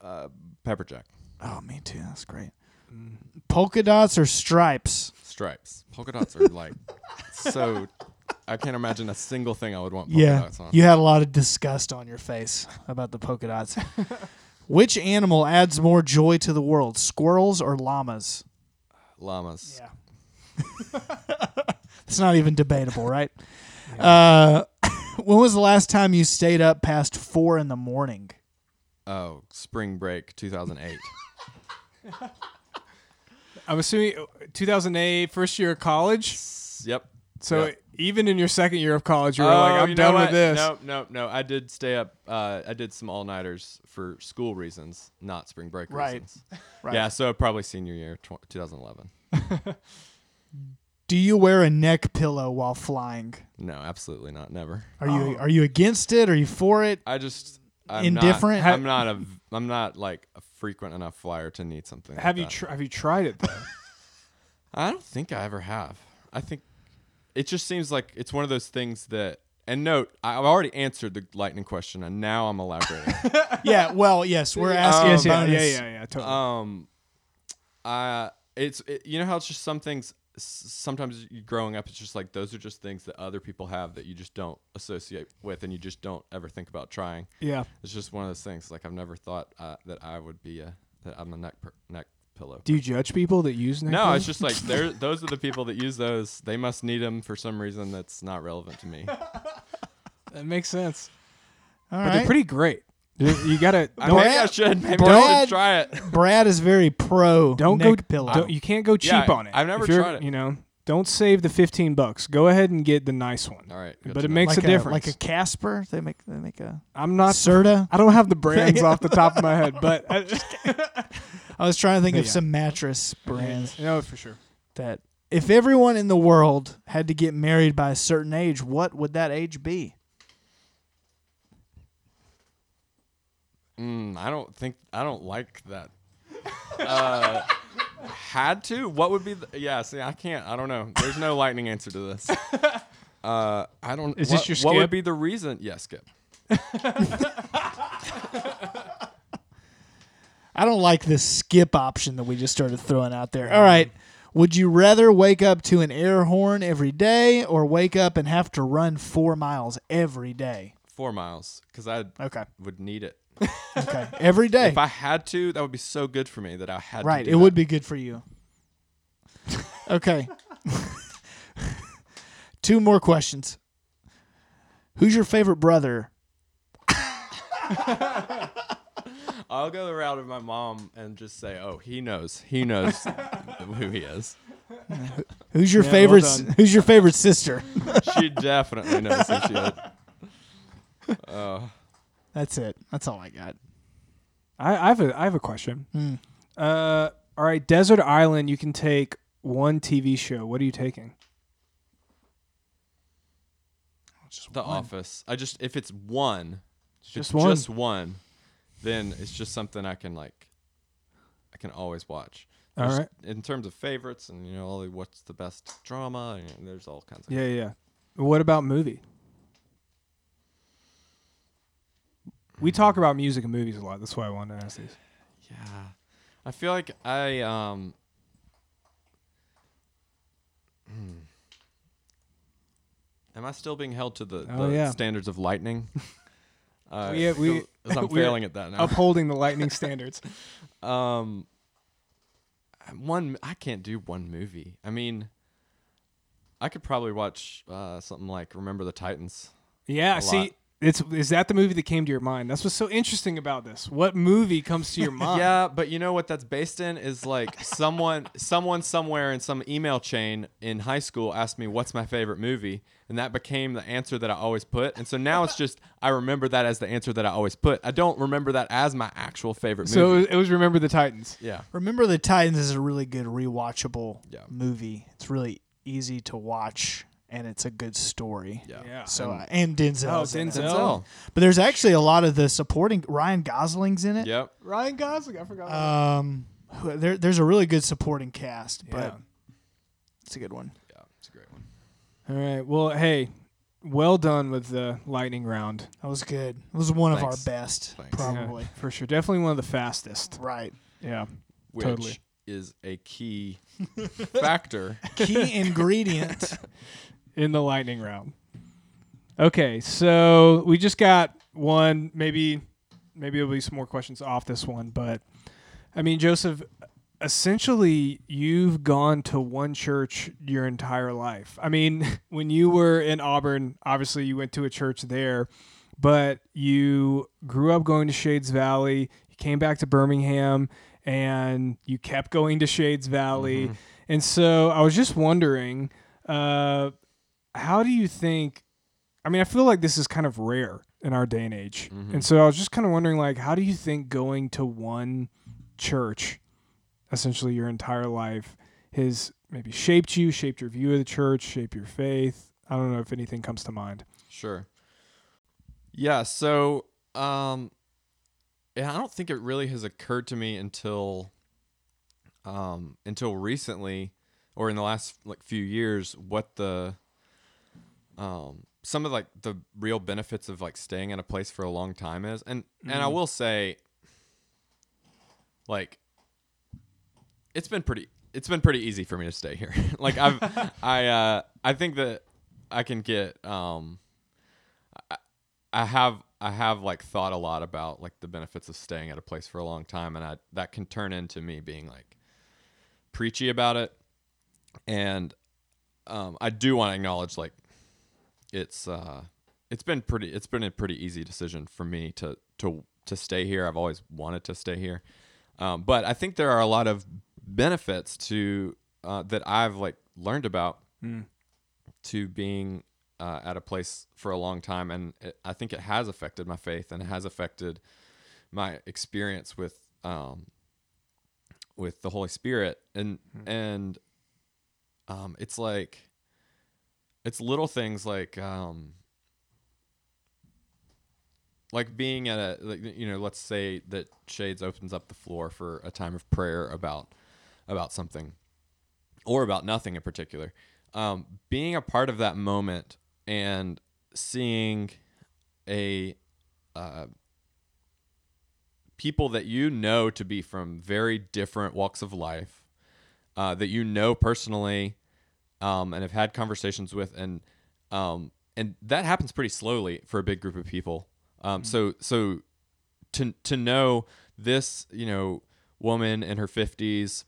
Uh, pepper jack. Oh, me too. That's great. Mm. Polka dots or stripes? Stripes. Polka dots are like so... I can't imagine a single thing I would want polka yeah, dots on. You had a lot of disgust on your face about the polka dots. Which animal adds more joy to the world, squirrels or llamas? Llamas. Yeah. It's not even debatable, right? Yeah. Uh, when was the last time you stayed up past four in the morning? Oh, spring break two thousand eight. I'm assuming two thousand eight, first year of college? Yep. So yep. even in your second year of college, you were oh, like, I'm done with this. No, no, no. I did stay up. Uh, I did some all-nighters for school reasons, not spring break right. reasons. Right. Yeah, so probably senior year, tw- twenty eleven. Do you wear a neck pillow while flying? No, absolutely not. Never. Are oh. you Are you against it? Are you for it? I just... I'm Indifferent. Not, I'm not a. I'm not like a frequent enough flyer to need something. Have like you that. Tr- Have you tried it though? I don't think I ever have. I think... It just seems like it's one of those things that, and note, I've already answered the lightning question, and now I'm elaborating. yeah, well, yes, we're asking. Um, yes, yeah, yeah, yeah, yeah, totally. Um, uh, it's it, you know how it's just some things. Sometimes growing up, it's just like those are just things that other people have that you just don't associate with, and you just don't ever think about trying. Yeah, it's just one of those things. Like I've never thought uh, that I would be a that I'm a neck per, neck. Pillow. Do you judge people that use neck? No, pillows? It's just like they're those are the people that use those. They must need them for some reason that's not relevant to me. That makes sense. All but right. They're pretty great. You gotta. I think I should. Maybe Brad, I should try it. Brad is very pro. Don't neck go pillow. Don't, you can't go cheap yeah, on it. I've never tried it. You know, don't save the fifteen bucks. Go ahead and get the nice one. All right, but it know. makes like a, a difference. Like a Casper, they make they make a. I'm not Serta. I don't have the brands off the top of my head, but. I just I was trying to think but of yeah. some mattress brands. Yeah. No, for sure. That if everyone in the world had to get married by a certain age, what would that age be? Mm, I don't think I don't like that. Uh, had to? What would be? The, yeah. See, I can't. I don't know. There's no lightning answer to this. Uh, I don't. Is what, this your skip? What would be the reason? Yeah, skip. I don't like this skip option that we just started throwing out there. All right. Would you rather wake up to an air horn every day or wake up and have to run four miles every day? Four miles, because I okay. would need it. Okay. Every day. If I had to, that would be so good for me that I had right. to do it that. Would be good for you. Okay. Two more questions. Who's your favorite brother? I'll go the route of my mom and just say, "Oh, he knows. He knows who he is." Who's your yeah, favorite? Well who's your favorite sister? She definitely knows who she is. Uh, That's it. That's all I got. I, I have a I have a question. Hmm. Uh, all right, Desert Island. You can take one T V show. What are you taking? Just the one. Office. I just if it's one, just it's one. Just one. Then it's just something I can like, I can always watch. There's, all right. In terms of favorites and, you know, what's the best drama, and there's all kinds of. Yeah, things. Yeah. What about movie? We talk about music and movies a lot. That's why I wanted to ask these. Yeah. I feel like I... um. Am I still being held to the, oh, the yeah. standards of lightning? Uh, we, we, I'm failing at that now. Upholding the lightning standards. Um, one I can't do one movie. I mean, I could probably watch uh, something like Remember the Titans. Yeah, see, lot. it's is that the movie that came to your mind? That's what's so interesting about this. What movie comes to your mind? Yeah, but you know what that's based in is like someone, someone somewhere in some email chain in high school asked me what's my favorite movie. And that became the answer that I always put. And so now it's just, I remember that as the answer that I always put. I don't remember that as my actual favorite movie. So it was Remember the Titans. Yeah. Remember the Titans is a really good rewatchable yeah. movie. It's really easy to watch, and it's a good story. Yeah. yeah. So uh, And Denzel. Oh, Denzel. Denzel. But there's actually a lot of the supporting, Ryan Gosling's in it. Yep. Ryan Gosling, I forgot. Um, there, There's a really good supporting cast, yeah. but it's a good one. All right. Well, hey, well done with the lightning round. That was good. It was one Thanks. of our best, Thanks. probably. Yeah, for sure. Definitely one of the fastest. Right. Yeah. Which totally. is a key factor. Key ingredient in the lightning round. Okay. So we just got one. Maybe, maybe there'll be some more questions off this one. But, I mean, Joseph... Essentially, you've gone to one church your entire life. I mean, when you were in Auburn, obviously you went to a church there, but you grew up going to Shades Valley, you came back to Birmingham, and you kept going to Shades Valley. Mm-hmm. And so I was just wondering, uh, how do you think, I mean, I feel like this is kind of rare in our day and age. Mm-hmm. And so I was just kind of wondering, like, how do you think going to one church essentially your entire life has maybe shaped you, shaped your view of the church, shaped your faith? I don't know if anything comes to mind. Sure. Yeah, so um, yeah, I don't think it really has occurred to me until um, until recently, or in the last like few years, what the um, some of like the real benefits of like staying in a place for a long time is. And mm-hmm. and I will say, like, It's been pretty. It's been pretty easy for me to stay here. Like I've, I, uh, I think that I can get. Um, I, I have, I have like thought a lot about like the benefits of staying at a place for a long time, and I that can turn into me being like preachy about it. And um, I do want to acknowledge like it's, uh, it's been pretty. It's been a pretty easy decision for me to to to stay here. I've always wanted to stay here, um, but I think there are a lot of benefits to uh, that I've like learned about mm. to being uh, at a place for a long time, and it, I think it has affected my faith, and it has affected my experience with um, with the Holy Spirit, and mm. and um, it's like it's little things like um, like being at a like, you know, let's say that Shades opens up the floor for a time of prayer about. about something or about nothing in particular. Um, being a part of that moment and seeing a uh, people that you know to be from very different walks of life, uh, that you know personally um, and have had conversations with, and um, and that happens pretty slowly for a big group of people. Um, mm-hmm. So so to to know this, you know, woman in her fifties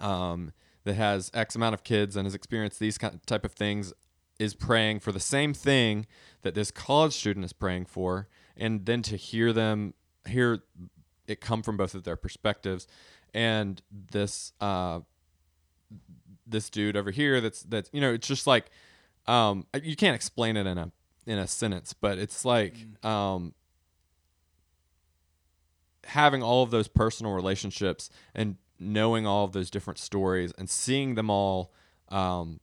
Um, that has X amount of kids and has experienced these kind of type of things is praying for the same thing that this college student is praying for, and then to hear them hear it come from both of their perspectives, and this uh, this dude over here that's that's you know it's just like um, you can't explain it in a in a sentence, but it's like um, having all of those personal relationships and knowing all of those different stories and seeing them all um,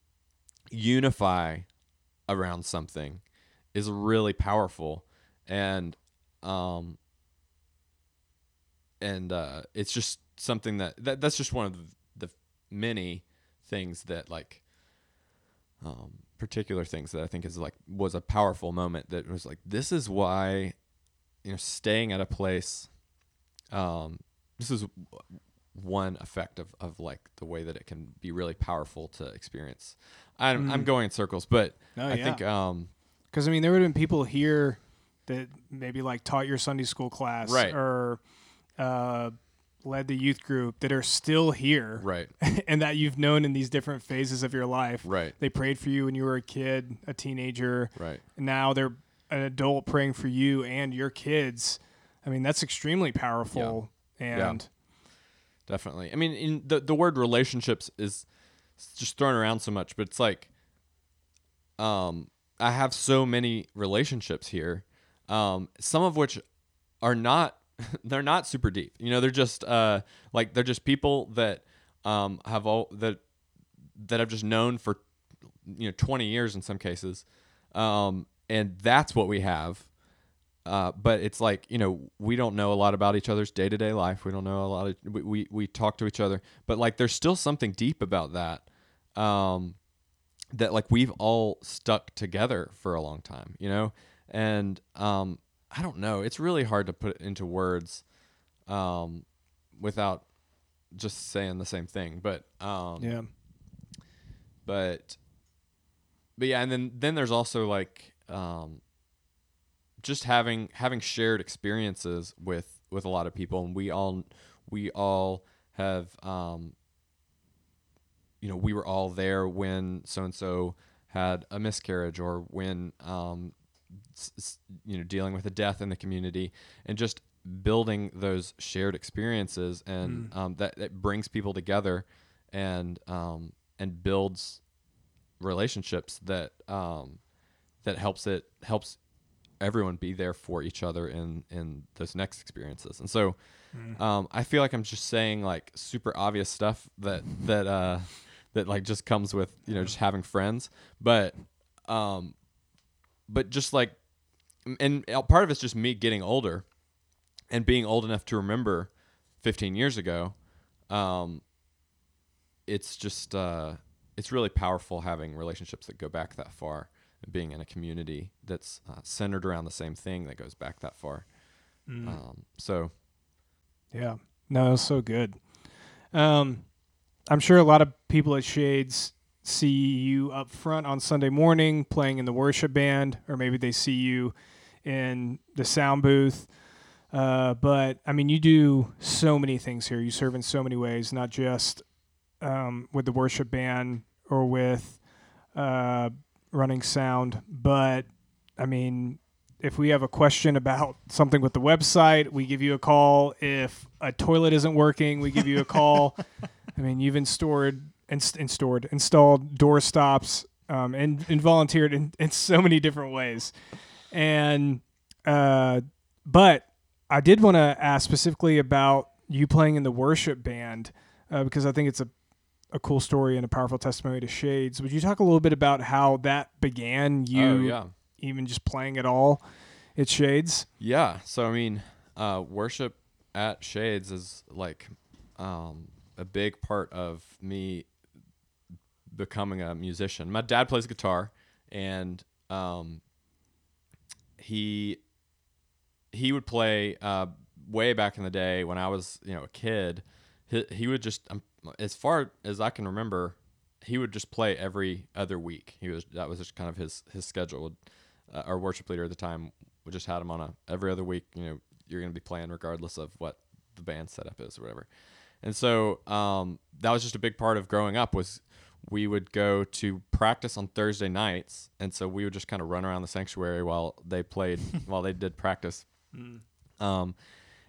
unify around something is really powerful. And, um, and, uh, it's just, something that, that that's just one of the many things that like um particular things that I think is like was a powerful moment that was like, this is why, you know, staying at a place, um this is one effect of, of like the way that it can be really powerful to experience. I'm, mm. I'm going in circles, but oh, I yeah. think, um, cause I mean, there would have been people here that maybe like taught your Sunday school class, right, or, uh, led the youth group that are still here. Right. And that you've known in these different phases of your life. Right. They prayed for you when you were a kid, a teenager. Right. And now they're an adult praying for you and your kids. I mean, that's extremely powerful. Yeah. And yeah. Definitely. I mean, in the, the word relationships is just thrown around so much, but it's like, um, I have so many relationships here, um, some of which are not, they're not super deep. You know, they're just, uh, like they're just people that, um, have all that, that I've just known for, you know, twenty years in some cases. Um, and that's what we have. Uh, but it's like, you know, we don't know a lot about each other's day-to-day life. We don't know a lot of, we, we, we talk to each other, but like, there's still something deep about that. Um, that like we've all stuck together for a long time, you know? And, um, I don't know. It's really hard to put it into words, um, without just saying the same thing. But, um, yeah, but, but yeah. And then, then there's also like, um, just having having shared experiences with, with a lot of people, and we all we all have um, you know, we were all there when so and so had a miscarriage, or when um, s- you know, dealing with a death in the community, and just building those shared experiences, and mm. um, that that brings people together, and um, and builds relationships that um, that helps it helps. everyone be there for each other in, in those next experiences. And so, mm. um, I feel like I'm just saying like super obvious stuff that, that, uh, that like just comes with, you know, just having friends, but, um, but just like, and part of it's just me getting older and being old enough to remember fifteen years ago. Um, it's just, uh, it's really powerful having relationships that go back that far, being in a community that's uh, centered around the same thing that goes back that far. Mm. Um, so. Yeah, no, it was so good. Um, I'm sure a lot of people at Shades see you up front on Sunday morning playing in the worship band, or maybe they see you in the sound booth. Uh, but I mean, you do so many things here. You serve in so many ways, not just um, with the worship band or with, uh, running sound, but I mean, if we have a question about something with the website, we give you a call. If a toilet isn't working, we give you a call. I mean, you've installed inst- installed installed door stops, um, and, and volunteered in, in so many different ways. And uh, but I did want to ask specifically about you playing in the worship band, uh, because I think it's a a cool story and a powerful testimony to Shades. Would you talk a little bit about how that began, you oh, yeah. even just playing at all at Shades? Yeah. So, I mean, uh, worship at Shades is like, um, a big part of me becoming a musician. My dad plays guitar, and, um, he, he would play, uh, way back in the day when I was, you know, a kid. He, he would just, I'm, as far as I can remember, he would just play every other week. He was, that was just kind of his, his schedule. Uh, our worship leader at the time, we just had him on a every other week, you know, you're going to be playing regardless of what the band setup is or whatever. And so, um, that was just a big part of growing up, was we would go to practice on Thursday nights. And so we would just kind of run around the sanctuary while they played, while they did practice. Mm. Um,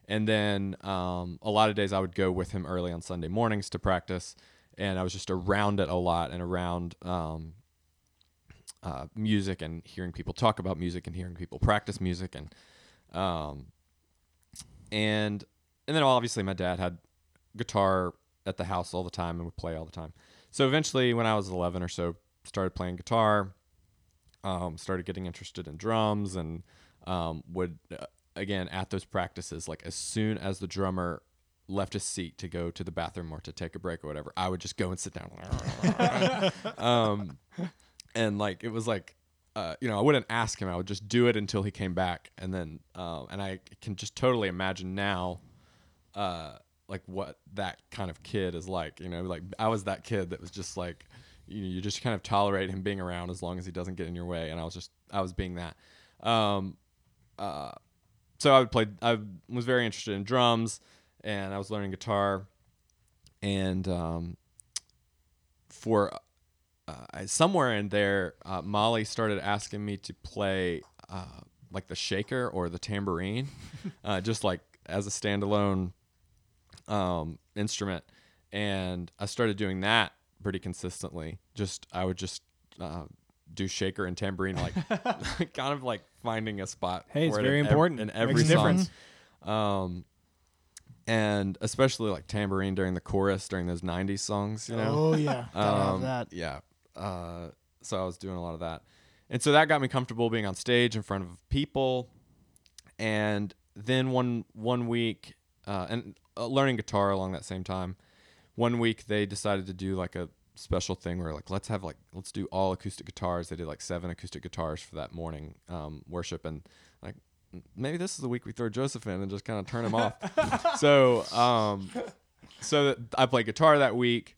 And then um, a lot of days I would go with him early on Sunday mornings to practice, and I was just around it a lot, and around um, uh, music, and hearing people talk about music, and hearing people practice music, and um, and and then obviously my dad had guitar at the house all the time and would play all the time. So eventually, when I was eleven or so, started playing guitar, um, started getting interested in drums, and um, would. Uh, again, at those practices, like as soon as the drummer left a seat to go to the bathroom or to take a break or whatever, I would just go and sit down. um, and like, it was like, uh, you know, I wouldn't ask him. I would just do it until he came back. And then, um, and I can just totally imagine now, uh, like what that kind of kid is like, you know, like I was that kid that was just like, you know, you just kind of tolerate him being around as long as he doesn't get in your way. And I was just, I was being that. Um, uh, so I would play, I was very interested in drums and I was learning guitar, and, um, for, uh, somewhere in there, uh, Molly started asking me to play, uh, like the shaker or the tambourine, uh, just like as a standalone, um, instrument. And I started doing that pretty consistently. Just, I would just, uh, do shaker and tambourine, like kind of like finding a spot. Hey, it's very important in every song. Um, and especially like tambourine during the chorus during those nineties songs, you know? Oh yeah. um, that. Yeah. Uh, so I was doing a lot of that. And so that got me comfortable being on stage in front of people. And then one, one week, uh, and uh, learning guitar along that same time, one week they decided to do like a special thing where like, let's have like, let's do all acoustic guitars. They did like seven acoustic guitars for that morning um, worship. And like, maybe this is the week we throw Joseph in and just kind of turn him off. So, um, so that I played guitar that week,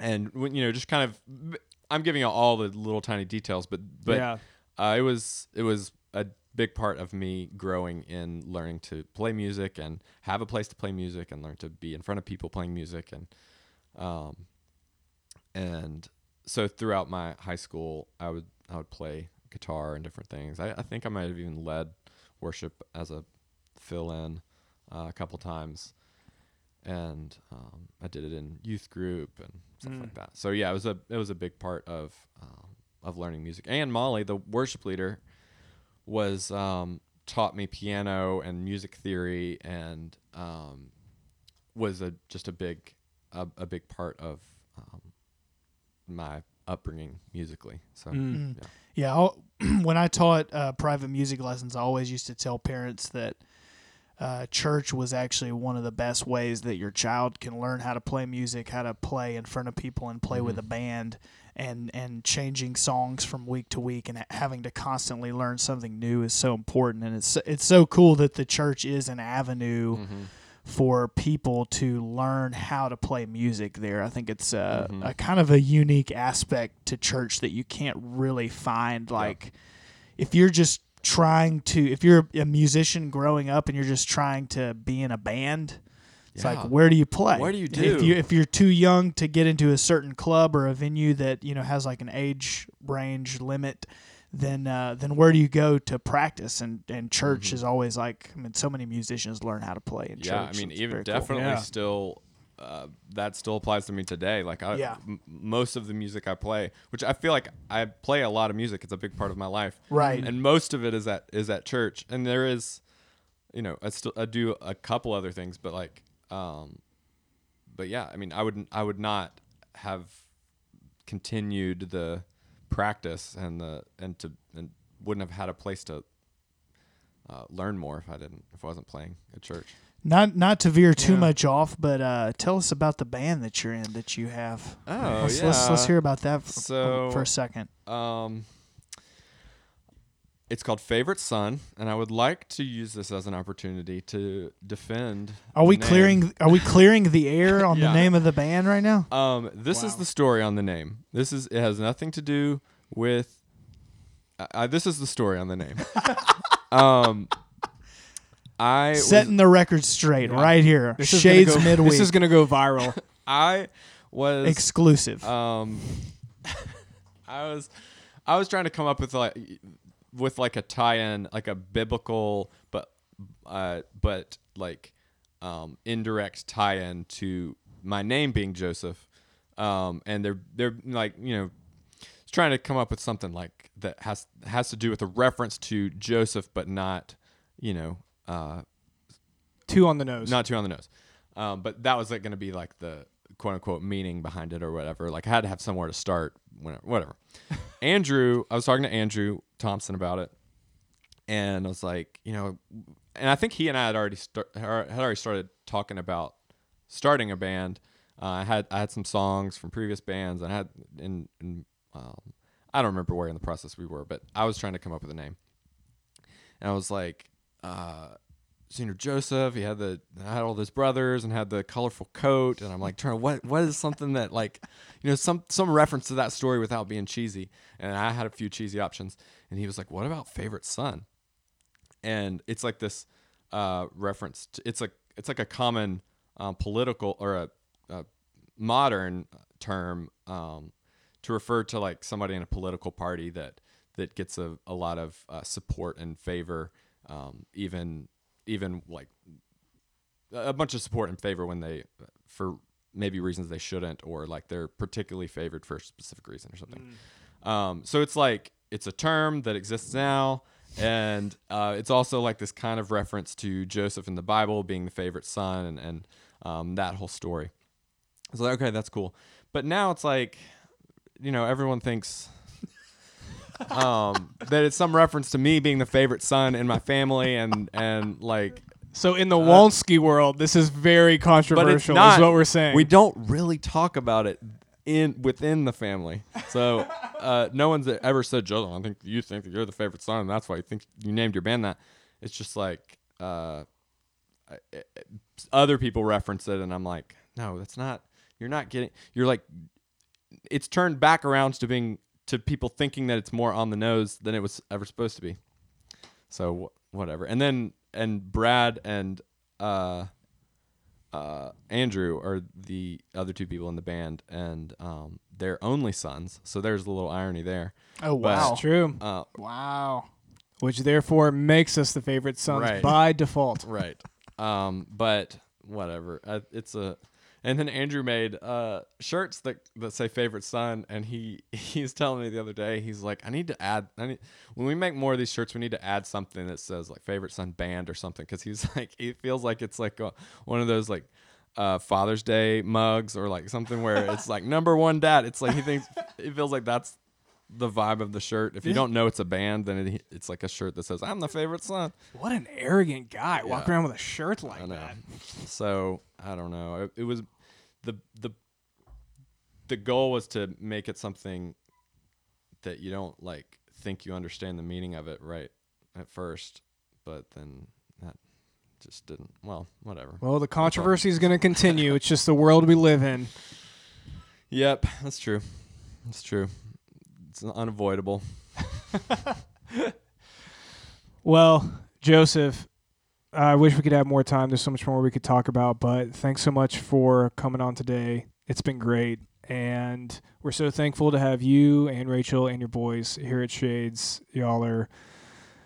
and you know, just kind of, I'm giving out all the little tiny details, but, but, yeah. uh, it was, it was a big part of me growing in learning to play music and have a place to play music and learn to be in front of people playing music. And, um, and so throughout my high school, I would, I would play guitar and different things. I, I think I might have even led worship as a fill-in uh, a couple times, and um, I did it in youth group and stuff mm. like that. So yeah, it was a it was a big part of um, of learning music. And Molly, the worship leader, was um, taught me piano and music theory, and um, was a just a big a, a big part of um, my upbringing musically. So mm. yeah. Yeah, I'll, when I taught uh, private music lessons, I always used to tell parents that uh, church was actually one of the best ways that your child can learn how to play music, how to play in front of people and play mm-hmm. with a band, and, and changing songs from week to week and having to constantly learn something new is so important. And it's, it's so cool that the church is an avenue mm-hmm. for people to learn how to play music there. I think it's a, mm-hmm. a kind of a unique aspect to church that you can't really find. Like yep. if you're just trying to, if you're a musician growing up and you're just trying to be in a band, it's yeah. like, where do you play? Where do you do? If, you, if you're too young to get into a certain club or a venue that, you know, has like an age range limit, then uh, then where do you go to practice? And, and church mm-hmm. is always like, I mean, so many musicians learn how to play in yeah, church. Yeah, I mean, even definitely cool. yeah. still, uh, that still applies to me today. Like I, yeah. m- most of the music I play, which I feel like I play a lot of music. It's a big part of my life. Right. And most of it is at, is at church. And there is, you know, I, still, I do a couple other things, but like, um, but yeah, I mean, I wouldn't, I would not have continued the practice and the and to and wouldn't have had a place to uh, learn more if I didn't if I wasn't playing at church. Not not to veer too yeah. much off, but uh, tell us about the band that you're in that you have. Oh let's, yeah, let's let's hear about that for, so, for a second. Um, it's called Favorite Son, and I would like to use this as an opportunity to defend. Are we name. clearing? Are we clearing the air on yeah. the name of the band right now? Um, this wow. is the story on the name. This is it has nothing to do with. Uh, I, this is the story on the name. um, I setting was, the record straight yeah. right here. This Shades go, Midweek. This is gonna go viral. I was exclusive. Um, I was, I was trying to come up with like. with like a tie-in, like a biblical, but, uh, but like, um, indirect tie-in to my name being Joseph. Um, and they're, they're like, you know, trying to come up with something like that has, has to do with a reference to Joseph, but not, you know, uh, two on the nose, not two on the nose. Um, but that was like going to be like the quote unquote meaning behind it or whatever. Like I had to have somewhere to start whenever, whatever. Andrew, I was talking to Andrew Thompson about it, and I was like, you know, and I think he and I had already start, had already started talking about starting a band. Uh, I had I had some songs from previous bands, and I had in, in um, I don't remember where in the process we were, but I was trying to come up with a name, and I was like, uh, Senior Joseph. He had the I had all those brothers and had the colorful coat, and I'm like, trying what what is something that, like, you know, some some reference to that story without being cheesy. And I had a few cheesy options, and he was like, what about Favorite Son? And it's like this uh, reference. To, it's like it's like a common um, political or a, a modern term um, to refer to like somebody in a political party that that gets a, a lot of uh, support and favor, um, even even like a bunch of support and favor when they, for maybe reasons they shouldn't, or like they're particularly favored for a specific reason or something. Mm. Um, so it's like it's a term that exists now. And uh, it's also like this kind of reference to Joseph in the Bible being the favorite son, and, and um, that whole story. I was like, okay, that's cool. But now it's like, you know, everyone thinks um, that it's some reference to me being the favorite son in my family, and, and like... So in the uh, Wolski world, this is very controversial, not, is what we're saying. We don't really talk about it in within the family. So... Uh, no one's ever said, Jordan, I think you think that you're the favorite son, and that's why you think you named your band that. It's just like uh, it, it, other people reference it, and I'm like, no, that's not. You're not getting. You're like, it's turned back around to being to people thinking that it's more on the nose than it was ever supposed to be. So wh- whatever. And then and Brad and uh, uh, Andrew are the other two people in the band, and um. They're only sons, so there's a little irony there. Oh, wow. That's true. Uh, wow. Which therefore makes us the favorite sons right. by default. Right. Um, but whatever. Uh, it's a, and then Andrew made uh, shirts that, that say favorite son, and he he's telling me the other day, he's like, I need to add, I need, when we make more of these shirts, we need to add something that says like favorite son band or something, because he's like, it feels like it's like a, one of those like, Uh, Father's Day mugs or like something where it's like number one dad. It's like he thinks it feels like that's the vibe of the shirt. If you don't know it's a band, then it, it's like a shirt that says I'm the favorite son. What an arrogant guy. Yeah. Walk around with a shirt like I know. that. So I don't know. It, it was the the the goal was to make it something that you don't like think you understand the meaning of it right at first, but then that just didn't. Well, whatever. Well, the controversy is going to continue. It's just the world we live in. Yep, that's true. That's true. It's unavoidable. Well, Joseph, I wish we could have more time. There's so much more we could talk about, but thanks so much for coming on today. It's been great, and we're so thankful to have you and Rachel and your boys here at Shades. Y'all are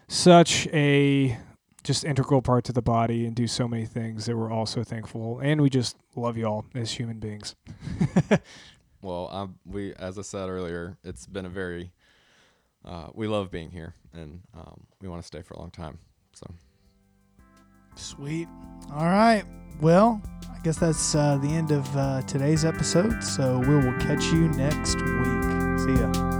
such a... just integral part to the body and do so many things that we're all so thankful. And we just love y'all as human beings. Well, I'm, we, as I said earlier, it's been a very, uh, we love being here, and um, we want to stay for a long time. So sweet. All right. Well, I guess that's uh, the end of uh, today's episode. So we will catch you next week. See ya.